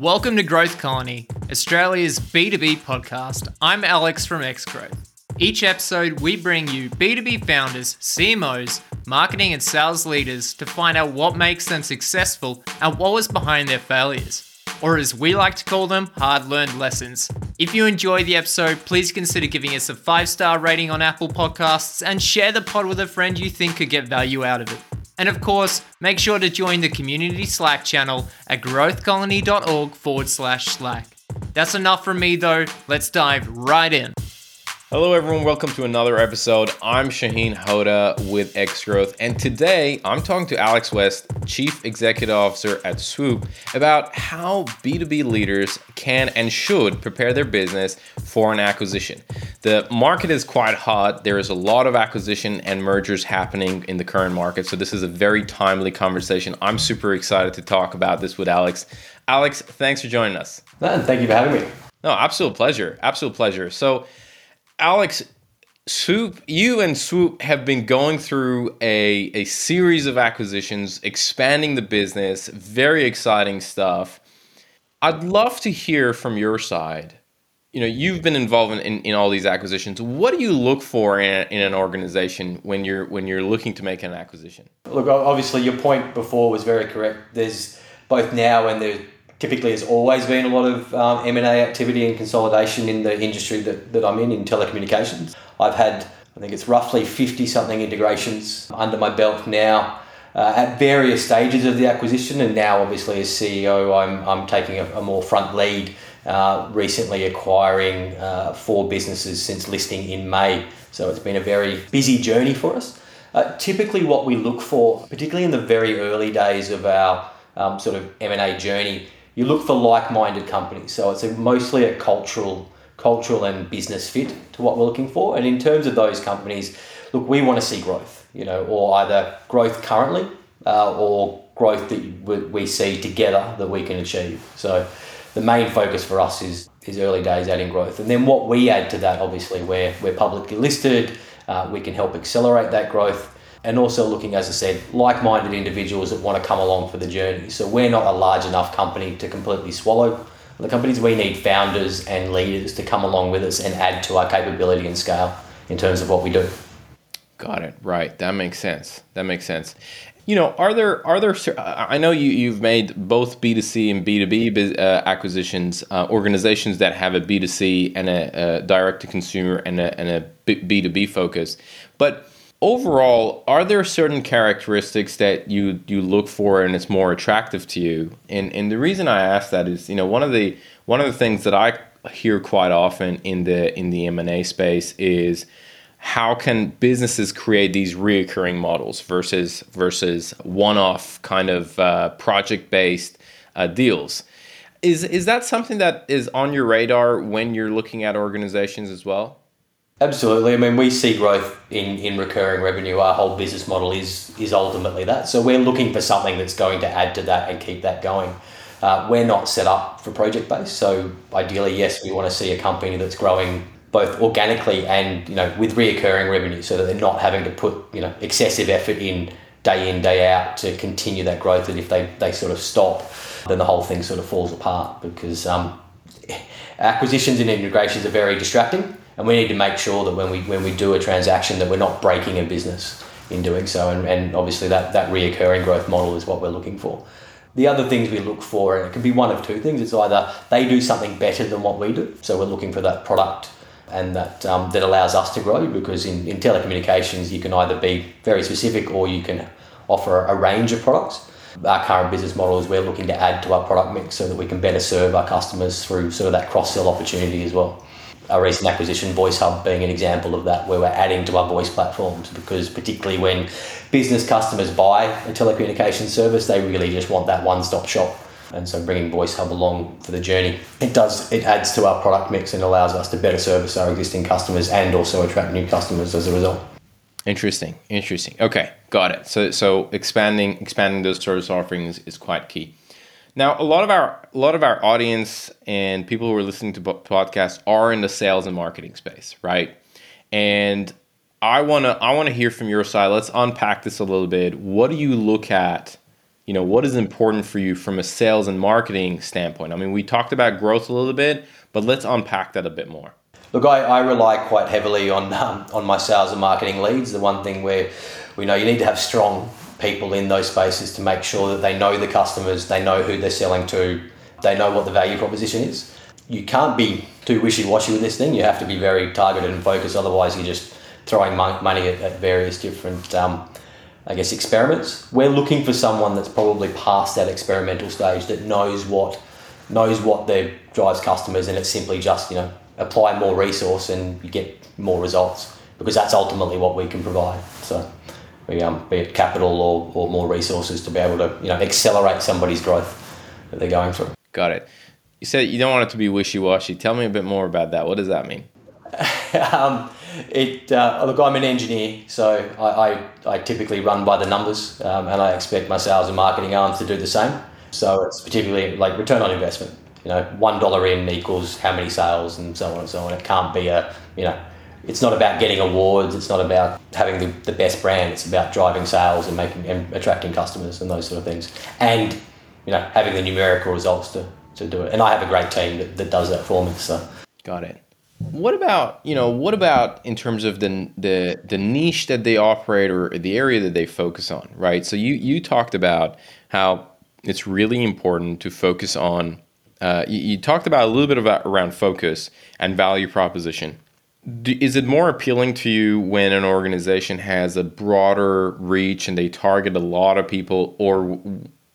Welcome to Growth Colony, Australia's B2B podcast. I'm Alex from XGrowth. Each episode, we bring you B2B founders, CMOs, marketing and sales leaders to find out what makes them successful and what was behind their failures, or as we like to call them, hard-learned lessons. If you enjoy the episode, please consider giving us a 5-star rating on Apple Podcasts and share the pod with a friend you think could get value out of it. And of course, make sure to join the community Slack channel at growthcolony.org/Slack. That's enough from me though. Let's dive right in. Hello everyone, welcome to another episode. I'm Shaheen Hoda with XGrowth, and today I'm talking to Alex West, Chief Executive Officer at Swoop, about how B2B leaders can and should prepare their business for an acquisition. The market is quite hot. There is a lot of acquisition and mergers happening in the current market, so this is a very timely conversation. I'm super excited to talk about this with Alex. Alex, thanks for joining us. Thank you for having me. No, absolute pleasure. Absolute pleasure. So, Alex, you and Swoop have been going through a series of acquisitions, expanding the business, very exciting stuff. I'd love to hear from your side. You know, you've been involved in all these acquisitions. What do you look for in an organization when you're looking to make an acquisition? Look, obviously your point before was very correct. There's both now and there typically has always been a lot of M&A activity and consolidation in the industry that I'm in telecommunications. I've had, I think it's roughly 50-something integrations under my belt now at various stages of the acquisition. And now, obviously, as CEO, I'm taking a more front lead, recently acquiring 4 businesses since listing in May. So it's been a very busy journey for us. Typically what we look for, particularly in the very early days of our sort of M&A journey, you look for like-minded companies. So it's mostly a cultural and business fit to what we're looking for. And in terms of those companies, look, we want to see growth, or either growth currently or growth that we see together that we can achieve. So the main focus for us is early days adding growth. And then what we add to that, obviously, we're publicly listed, we can help accelerate that growth. And also looking, as I said, like-minded individuals that want to come along for the journey. So we're not a large enough company to completely swallow the companies. We need founders and leaders to come along with us and add to our capability and scale in terms of what we do. Got it. Right. That makes sense. Are there? I know you've made both B2C and B2B acquisitions, organizations that have a B2C and a direct-to-consumer and a B2B focus, but overall, are there certain characteristics that you look for and it's more attractive to you? And the reason I ask that is, one of the things that I hear quite often in the M&A space is how can businesses create these recurring models versus one-off kind of project-based deals? Is that something that is on your radar when you're looking at organizations as well? Absolutely. I mean, we see growth in recurring revenue. Our whole business model is ultimately that. So we're looking for something that's going to add to that and keep that going. We're not set up for project-based. So ideally, yes, we want to see a company that's growing both organically and, with recurring revenue so that they're not having to put, excessive effort in, day out to continue that growth. And if they sort of stop, then the whole thing sort of falls apart because acquisitions and integrations are very distracting. And we need to make sure that when we do a transaction that we're not breaking a business in doing so. And obviously that reoccurring growth model is what we're looking for. The other things we look for, and it can be one of two things, it's either they do something better than what we do. So we're looking for that product and that allows us to grow, because in telecommunications, you can either be very specific or you can offer a range of products. Our current business model is we're looking to add to our product mix so that we can better serve our customers through sort of that cross-sell opportunity as well. Our recent acquisition, VoiceHub, being an example of that, where we're adding to our voice platforms, because particularly when business customers buy a telecommunications service, they really just want that one-stop shop. And so bringing VoiceHub along for the journey, it adds to our product mix and allows us to better service our existing customers and also attract new customers as a result. Interesting. Okay, got it. So expanding those service offerings is quite key. Now, a lot of our audience and people who are listening to podcasts are in the sales and marketing space, right? And I wanna hear from your side. Let's unpack this a little bit. What do you look at you know, what is important for you from a sales and marketing standpoint? I mean, we talked about growth a little bit, but let's unpack that a bit more. Look, I rely quite heavily on my sales and marketing leads. The one thing where we know you need to have strong people in those spaces to make sure that they know the customers, they know who they're selling to, they know what the value proposition is. You can't be too wishy-washy with this thing. You have to be very targeted and focused. Otherwise, you're just throwing money at various different, experiments. We're looking for someone that's probably past that experimental stage, that knows what drives customers, and it's simply just, you know, apply more resource and you get more results, because that's ultimately what we can provide. So we, be it capital or more resources to be able to, you know, accelerate somebody's growth that they're going through. Got it. You said you don't want it to be wishy-washy. Tell me a bit more about that. What does that mean? Look, I'm an engineer, so I typically run by the numbers, and I expect my sales and marketing arms to do the same. So it's particularly like return on investment. You know, $1 in equals how many sales, and so on and so on. It can't be it's not about getting awards. It's not about having the best brand. It's about driving sales and attracting customers and those sort of things. And, you know, having the numerical results to do it. And I have a great team that does that for me. So. Got it. What about in terms of the niche that they operate or the area that they focus on, right? So you talked about how it's really important to focus on, you talked about a little bit about around focus and value proposition. Is it more appealing to you when an organization has a broader reach and they target a lot of people, or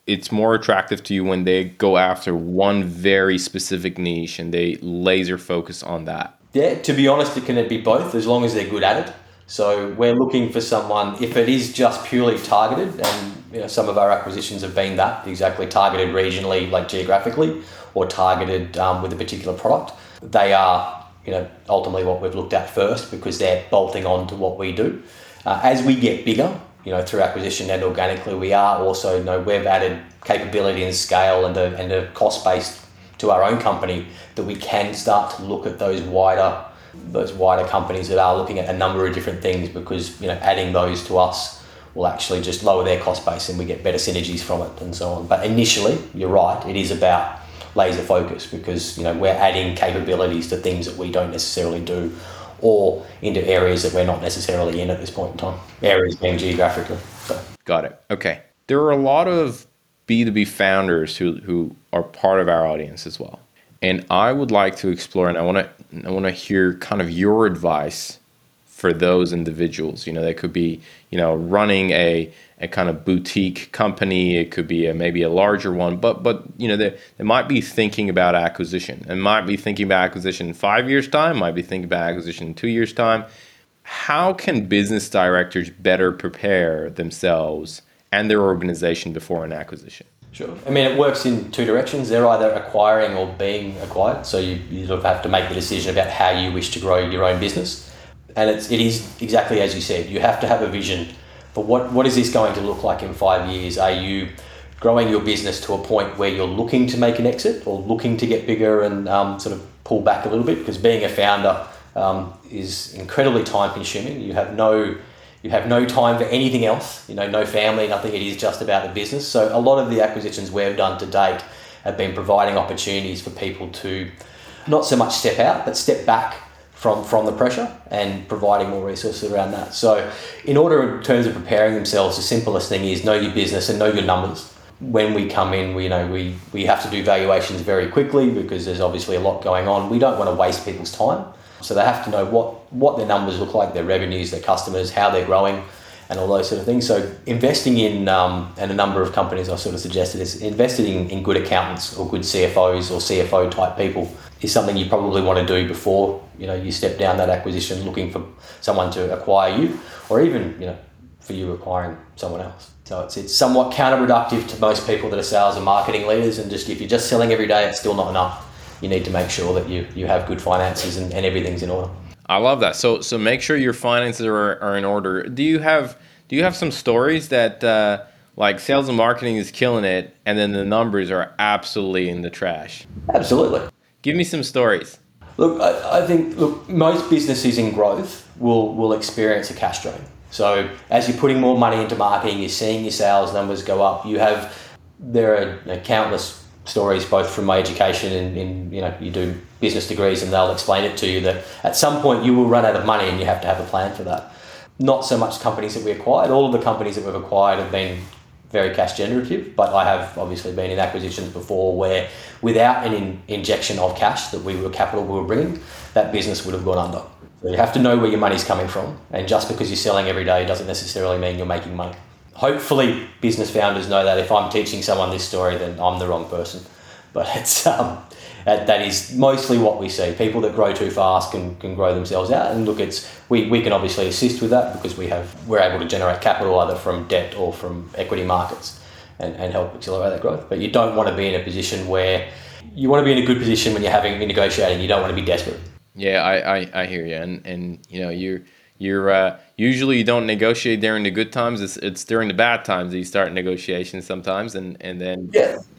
it's more attractive to you when they go after one very specific niche and they laser focus on that? Yeah, to be honest, it can be both, as long as they're good at it. So we're looking for someone, if it is just purely targeted, and you know, some of our acquisitions have been that, exactly targeted regionally, like geographically, or targeted with a particular product. They are, you know, ultimately what we've looked at first, because they're bolting on to what we do. As we get bigger, you know, through acquisition and organically, we are also, you know, we've added capability and scale and a cost base to our own company, that we can start to look at those wider companies that are looking at a number of different things, because, you know, adding those to us will actually just lower their cost base and we get better synergies from it and so on. But initially, you're right, it is about laser focus, because, you know, we're adding capabilities to things that we don't necessarily do, or into areas that we're not necessarily in at this point in time, areas being geographically. So. Got it. Okay. There are a lot of B2B founders who are part of our audience as well. And I would like to explore, and I want to hear kind of your advice for those individuals. You know, they could be, you know, running a kind of boutique company. It could be maybe a larger one, but you know, they might be thinking about acquisition, and might be thinking about acquisition in 5 years' time, might be thinking about acquisition in 2 years' time. How can business directors better prepare themselves and their organization before an acquisition? Sure. I mean, it works in two directions. They're either acquiring or being acquired. So you sort of have to make the decision about how you wish to grow your own business. And it is exactly as you said. You have to have a vision. But what is this going to look like in 5 years? Are you growing your business to a point where you're looking to make an exit, or looking to get bigger and sort of pull back a little bit? Because being a founder is incredibly time consuming. You have no time for anything else, you know, no family, nothing. It is just about the business. So a lot of the acquisitions we've done to date have been providing opportunities for people to not so much step out, but step back from the pressure, and providing more resources around that. So in terms of preparing themselves, the simplest thing is know your business and know your numbers. When we come in, we have to do valuations very quickly, because there's obviously a lot going on. We don't want to waste people's time. So they have to know what their numbers look like, their revenues, their customers, how they're growing, and all those sort of things. So investing in, and a number of companies I sort of suggested is investing in good accountants or good CFOs or CFO type people is something you probably want to do before, you know, you step down that acquisition looking for someone to acquire you, or even, you know, for you acquiring someone else. So it's somewhat counterproductive to most people that are sales and marketing leaders, and just if you're just selling every day, it's still not enough. You need to make sure that you have good finances and everything's in order. I love that. So make sure your finances are in order. Do you have some stories that like sales and marketing is killing it, and then the numbers are absolutely in the trash? Absolutely. Give me some stories. Look, I think most businesses in growth will experience a cash drain. So as you're putting more money into marketing, you're seeing your sales numbers go up. You have there are countless stories, both from my education and you do business degrees and they'll explain it to you that at some point you will run out of money and you have to have a plan for that. Not so much companies that we acquired. All of the companies that we've acquired have been very cash generative, but I have obviously been in acquisitions before where without an injection of cash that we were bringing, that business would have gone under. So you have to know where your money's coming from, and just because you're selling every day doesn't necessarily mean you're making money. Hopefully business founders know that if I'm teaching someone this story, then I'm the wrong person. But it's that is mostly what we see. People that grow too fast can grow themselves out. And look, we can obviously assist with that because we're able to generate capital either from debt or from equity markets and help accelerate that growth. But you don't want to be in a position where you want to be in a good position when you're negotiating. You don't want to be desperate. Yeah, I hear you, and you're usually you don't negotiate during the good times. It's during the bad times that you start negotiations sometimes, and then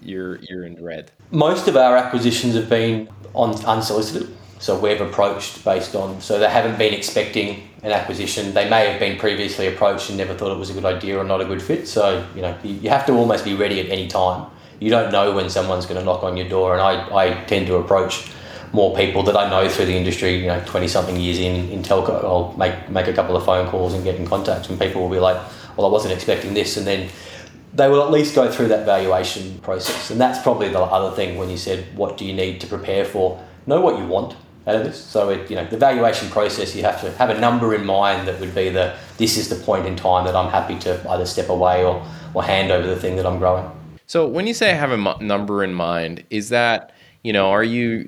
you're in the red. Most of our acquisitions have been on unsolicited, so we've approached based on. So they haven't been expecting an acquisition. They may have been previously approached and never thought it was a good idea or not a good fit. So you have to almost be ready at any time. You don't know when someone's going to knock on your door, and I tend to approach more people that I know through the industry, 20-something years in telco. I'll make a couple of phone calls and get in contact, and people will be like, well, I wasn't expecting this. And then they will at least go through that valuation process. And that's probably the other thing when you said, what do you need to prepare for? Know what you want out of this. So, the valuation process, you have to have a number in mind that would be this is the point in time that I'm happy to either step away or hand over the thing that I'm growing. So when you say have a number in mind, is that, are you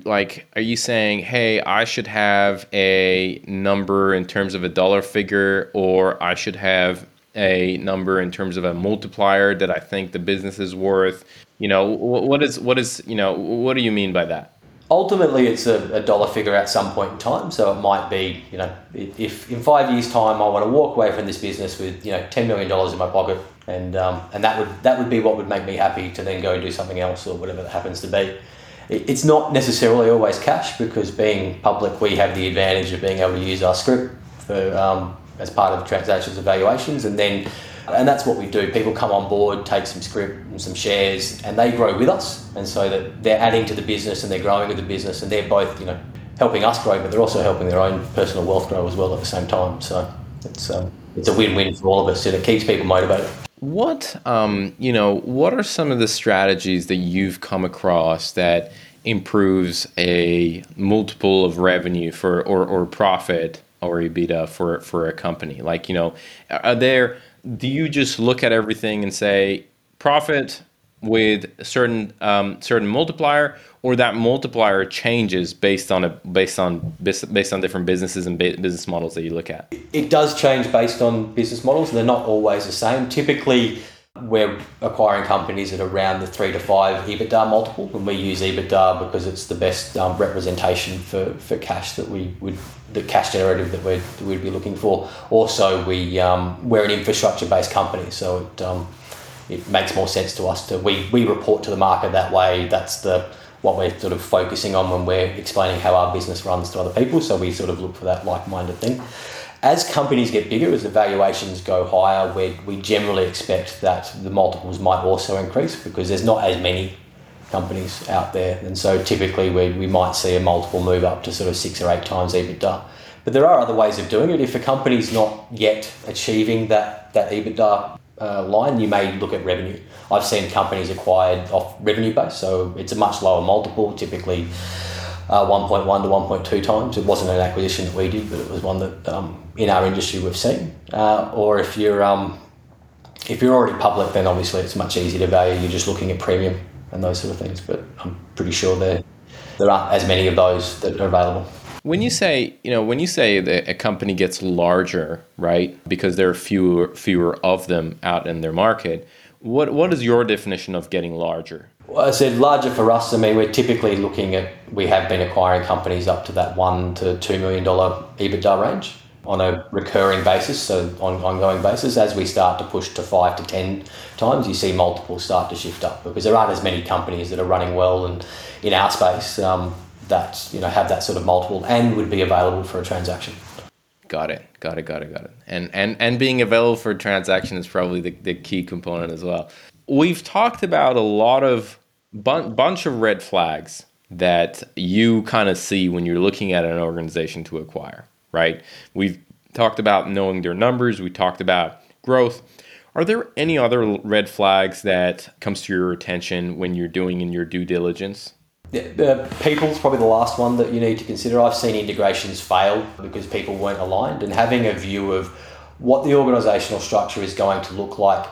saying, hey, I should have a number in terms of a dollar figure, or I should have a number in terms of a multiplier that I think the business is worth? What do you mean by that? Ultimately, it's a dollar figure at some point in time. So it might be, if in 5 years' time I want to walk away from this business with, $10 million in my pocket, and that would be what would make me happy to then go and do something else or whatever that happens to be. It's not necessarily always cash, because being public, we have the advantage of being able to use our script for as part of transactions evaluations, and that's what we do. People come on board, take some script and some shares, and they grow with us, and so that they're adding to the business and they're growing with the business, and they're both helping us grow, but they're also helping their own personal wealth grow as well at the same time. So it's a win-win for all of us, and it keeps people motivated. What are some of the strategies that you've come across that improves a multiple of revenue for or profit or EBITDA for a company? Do you just look at everything and say profit with a certain multiplier, or that multiplier changes based on different businesses and business models that you look at? It does change based on business models. They're not always the same. Typically, we're acquiring companies at around the 3 to 5 EBITDA multiple, and we use EBITDA because it's the best representation for cash that the cash generative that we'd be looking for. Also, we're an infrastructure-based company, so it makes more sense to us we report to the market that way. That's what we're sort of focusing on when we're explaining how our business runs to other people. So we sort of look for that like-minded thing. As companies get bigger, as the valuations go higher, we generally expect that the multiples might also increase because there's not as many companies out there. And so typically we might see a multiple move up to sort of 6 or 8 times EBITDA. But there are other ways of doing it. If a company's not yet achieving that EBITDA line, you may look at revenue. I've seen companies acquired off revenue base, so it's a much lower multiple, typically 1.1 to 1.2 times. It wasn't an acquisition that we did, but it was one that in our industry we've seen. Or if you're already public, then obviously it's much easier to value. You're just looking at premium and those sort of things, but I'm pretty sure there aren't as many of those that are available. When you say that a company gets larger, right, because there are fewer of them out in their market, what is your definition of getting larger? Well, I said larger for us, we're typically looking at, we have been acquiring companies up to that $1 to $2 million EBITDA range on a recurring basis, so on an ongoing basis. As we start to push to 5 to 10 times, you see multiples start to shift up because there aren't as many companies that are running well and in our space, that have that sort of multiple and would be available for a transaction. Got it. And being available for a transaction is probably the key component as well. we've talked about a lot of bunch of red flags that you kind of see when you're looking at an organization to acquire, right? We've talked about knowing their numbers. We talked about growth. Are there any other red flags that comes to your attention when you're doing in your due diligence? The people's probably the last one that you need to consider. I've seen integrations fail because people weren't aligned, and having a view of what the organizational structure is going to look like,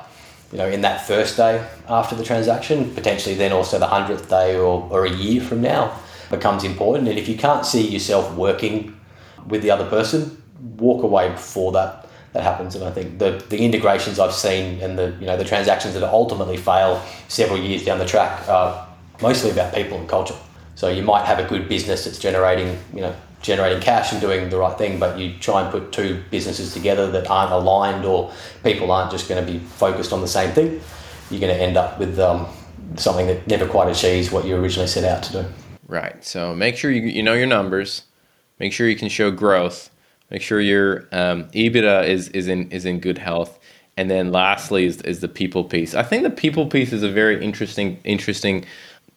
you know, in that first day after the transaction, potentially then also the 100th day or a year from now becomes important. And if you can't see yourself working with the other person, walk away before that happens. And I think the integrations I've seen and the transactions that ultimately fail several years down the track are mostly about people and culture. So you might have a good business that's generating cash and doing the right thing, but you try and put two businesses together that aren't aligned, or people aren't just going to be focused on the same thing. You're going to end up with something that never quite achieves what you originally set out to do. Right. So make sure you know your numbers. Make sure you can show growth. Make sure your EBITDA is in good health. And then lastly is the people piece. I think the people piece is a very interesting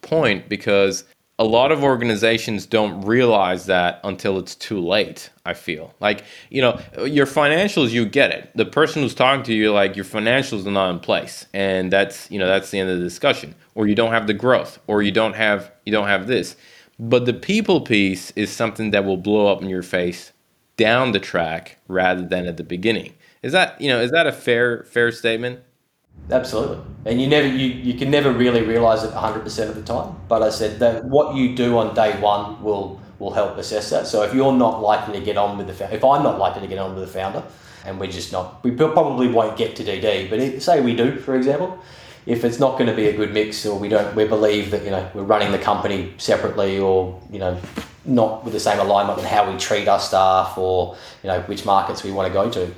point, because a lot of organizations don't realize that until it's too late, I feel. Like, you know, your financials, you get it. The person who's talking to you, like, your financials are not in place. And that's the end of the discussion. Or you don't have the growth, or you don't have this. But the people piece is something that will blow up in your face down the track rather than at the beginning. Is that a fair statement? Absolutely. And you can never really realize it 100% of the time. But I said that what you do on day one will help assess that. So if you're not likely to get on with if I'm not likely to get on with the founder, and we probably won't get to DD. But say we do, for example, if it's not going to be a good mix, or we believe that we're running the company separately, or not with the same alignment on how we treat our staff, or which markets we want to go to.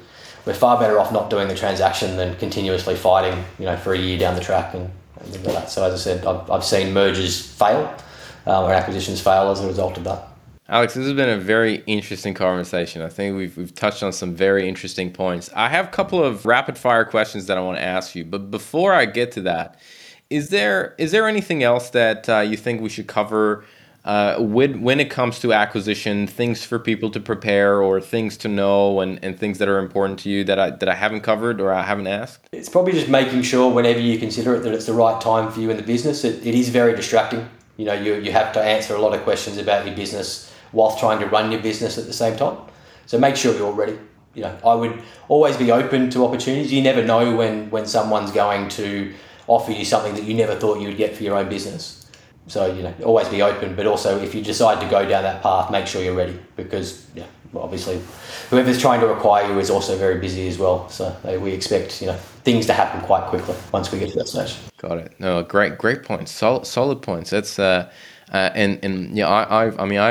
We're far better off not doing the transaction than continuously fighting, for a year down the track and things like that. So as I said, I've seen mergers fail or acquisitions fail as a result of that. Alex, this has been a very interesting conversation. I think we've touched on some very interesting points. I have a couple of rapid fire questions that I want to ask you, but before I get to that, is there anything else that you think we should cover when it comes to acquisition, things for people to prepare or things to know and things that are important to you that I haven't covered or I haven't asked? It's probably just making sure whenever you consider it that it's the right time for you in the business. It is very distracting. You have to answer a lot of questions about your business whilst trying to run your business at the same time. So make sure you're ready. I would always be open to opportunities. You never know when someone's going to offer you something that you never thought you would get for your own business. So, always be open, but also if you decide to go down that path, make sure you're ready, because obviously whoever's trying to acquire you is also very busy as well. So we expect, things to happen quite quickly once we get to that stage. Got it. No, great points. Solid points. That's, I've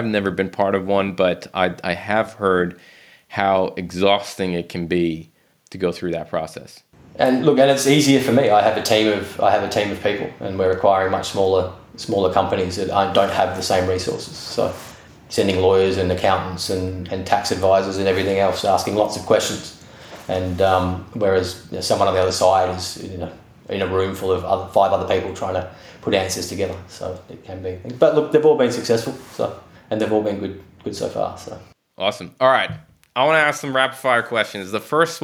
never been part of one, but I have heard how exhausting it can be to go through that process. And look, and it's easier for me. I have a team of people, and we're acquiring much smaller companies that don't have the same resources. So sending lawyers and accountants and tax advisors and everything else, asking lots of questions. And whereas someone on the other side is in a room full of five other people trying to put answers together. So it can be. But look, they've all been successful. So, and they've all been good so far. So awesome. All right, I want to ask some rapid fire questions. The first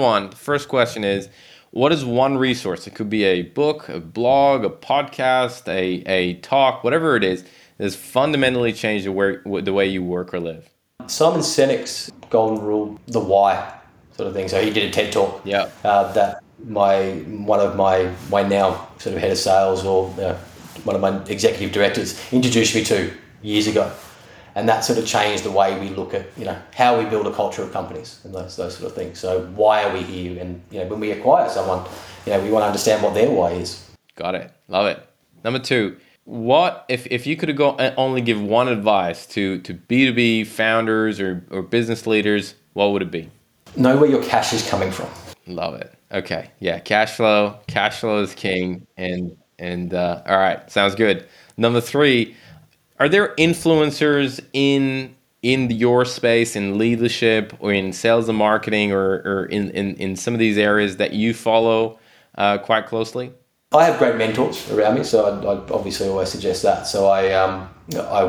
question is, what is one resource? It could be a book, a blog, a podcast, a talk, whatever it is, that has fundamentally changed the way you work or live. Simon Sinek's golden rule, the why sort of thing. So he did a TED talk. Yeah. That one of my now sort of head of sales or one of my executive directors introduced me to years ago, and that sort of changed the way we look at how we build a culture of companies and those sort of things. So why are we here? And when we acquire someone, we want to understand what their why is. Got it. Love it. Number two, what if you could only give one advice to B2B founders or business leaders, what would it be? Know where your cash is coming from. Love it. Okay. Yeah. Cash flow is king. And all right. Sounds good. Number three, are there influencers in your space, in leadership or in sales and marketing or in some of these areas that you follow quite closely? I have great mentors around me, so I'd obviously always suggest that. So I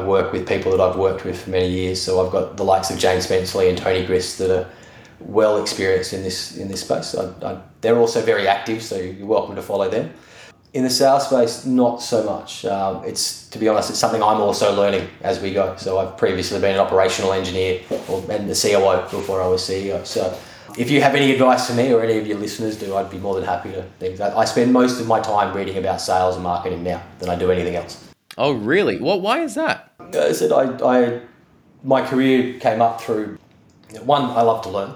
work with people that I've worked with for many years. So I've got the likes of James Spenceley and Tony Griss that are well experienced in this space. They're also very active, so you're welcome to follow them. In the sales space, not so much. To be honest, it's something I'm also learning as we go. So I've previously been an operational engineer and the COO before I was CEO. So if you have any advice for me or any of your listeners do, I'd be more than happy to think that. I spend most of my time reading about sales and marketing now than I do anything else. Oh, really? Well, why is that? My career came up through, one, I love to learn,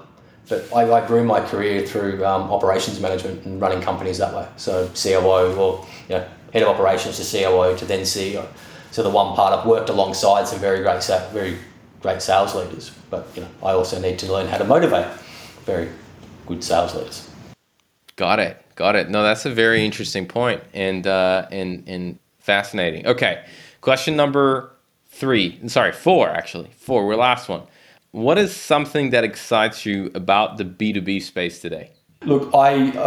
but I grew my career through operations management and running companies that way. So COO or head of operations to COO to then CEO. So the one part, I've worked alongside some very great sales leaders, but I also need to learn how to motivate very good sales leaders. Got it. No, that's a very interesting point and fascinating. Okay, question number four, we're last one. What is something that excites you about the B2B space today? Look,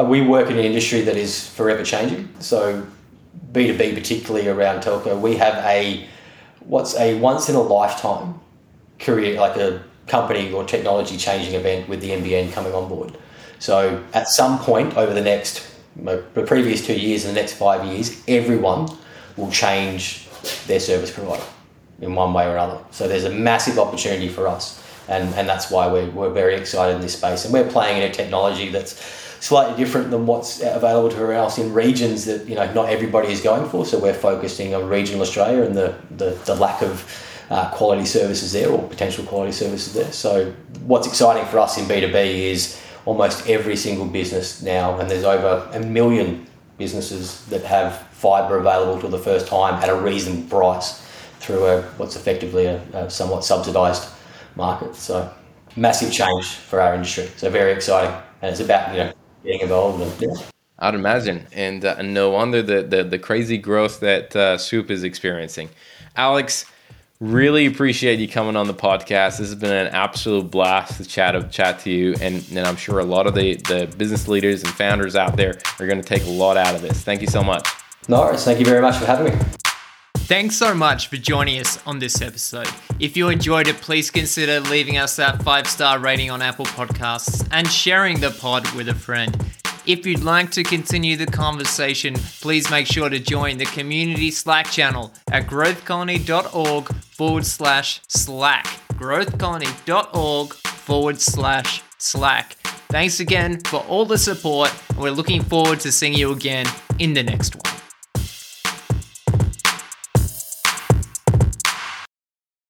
we work in an industry that is forever changing. So B2B, particularly around telco, we have a once in a lifetime career, like a company or technology changing event with the NBN coming on board. So at some point over the previous 2 years and the next 5 years, everyone will change their service provider in one way or another. So there's a massive opportunity for us. And that's why we're very excited in this space. And we're playing in a technology that's slightly different than what's available to everyone else in regions that not everybody is going for. So we're focusing on regional Australia and the lack of quality services there or potential quality services there. So what's exciting for us in B2B is almost every single business now, and there's over 1 million businesses that have fibre available for the first time at a reasonable price through what's effectively a somewhat subsidised market. So massive change for our industry. So very exciting, and it's about getting involved. I'd imagine, and no wonder the crazy growth that Swoop is experiencing. Alex, really appreciate you coming on the podcast. This has been an absolute blast to chat to you, and I'm sure a lot of the business leaders and founders out there are going to take a lot out of this. Thank you so much. Norris, thank you very much for having me. Thanks so much for joining us on this episode. If you enjoyed it, please consider leaving us that 5-star rating on Apple Podcasts and sharing the pod with a friend. If you'd like to continue the conversation, please make sure to join the community Slack channel at growthcolony.org/Slack, growthcolony.org/Slack. Thanks again for all the support, and we're looking forward to seeing you again in the next one.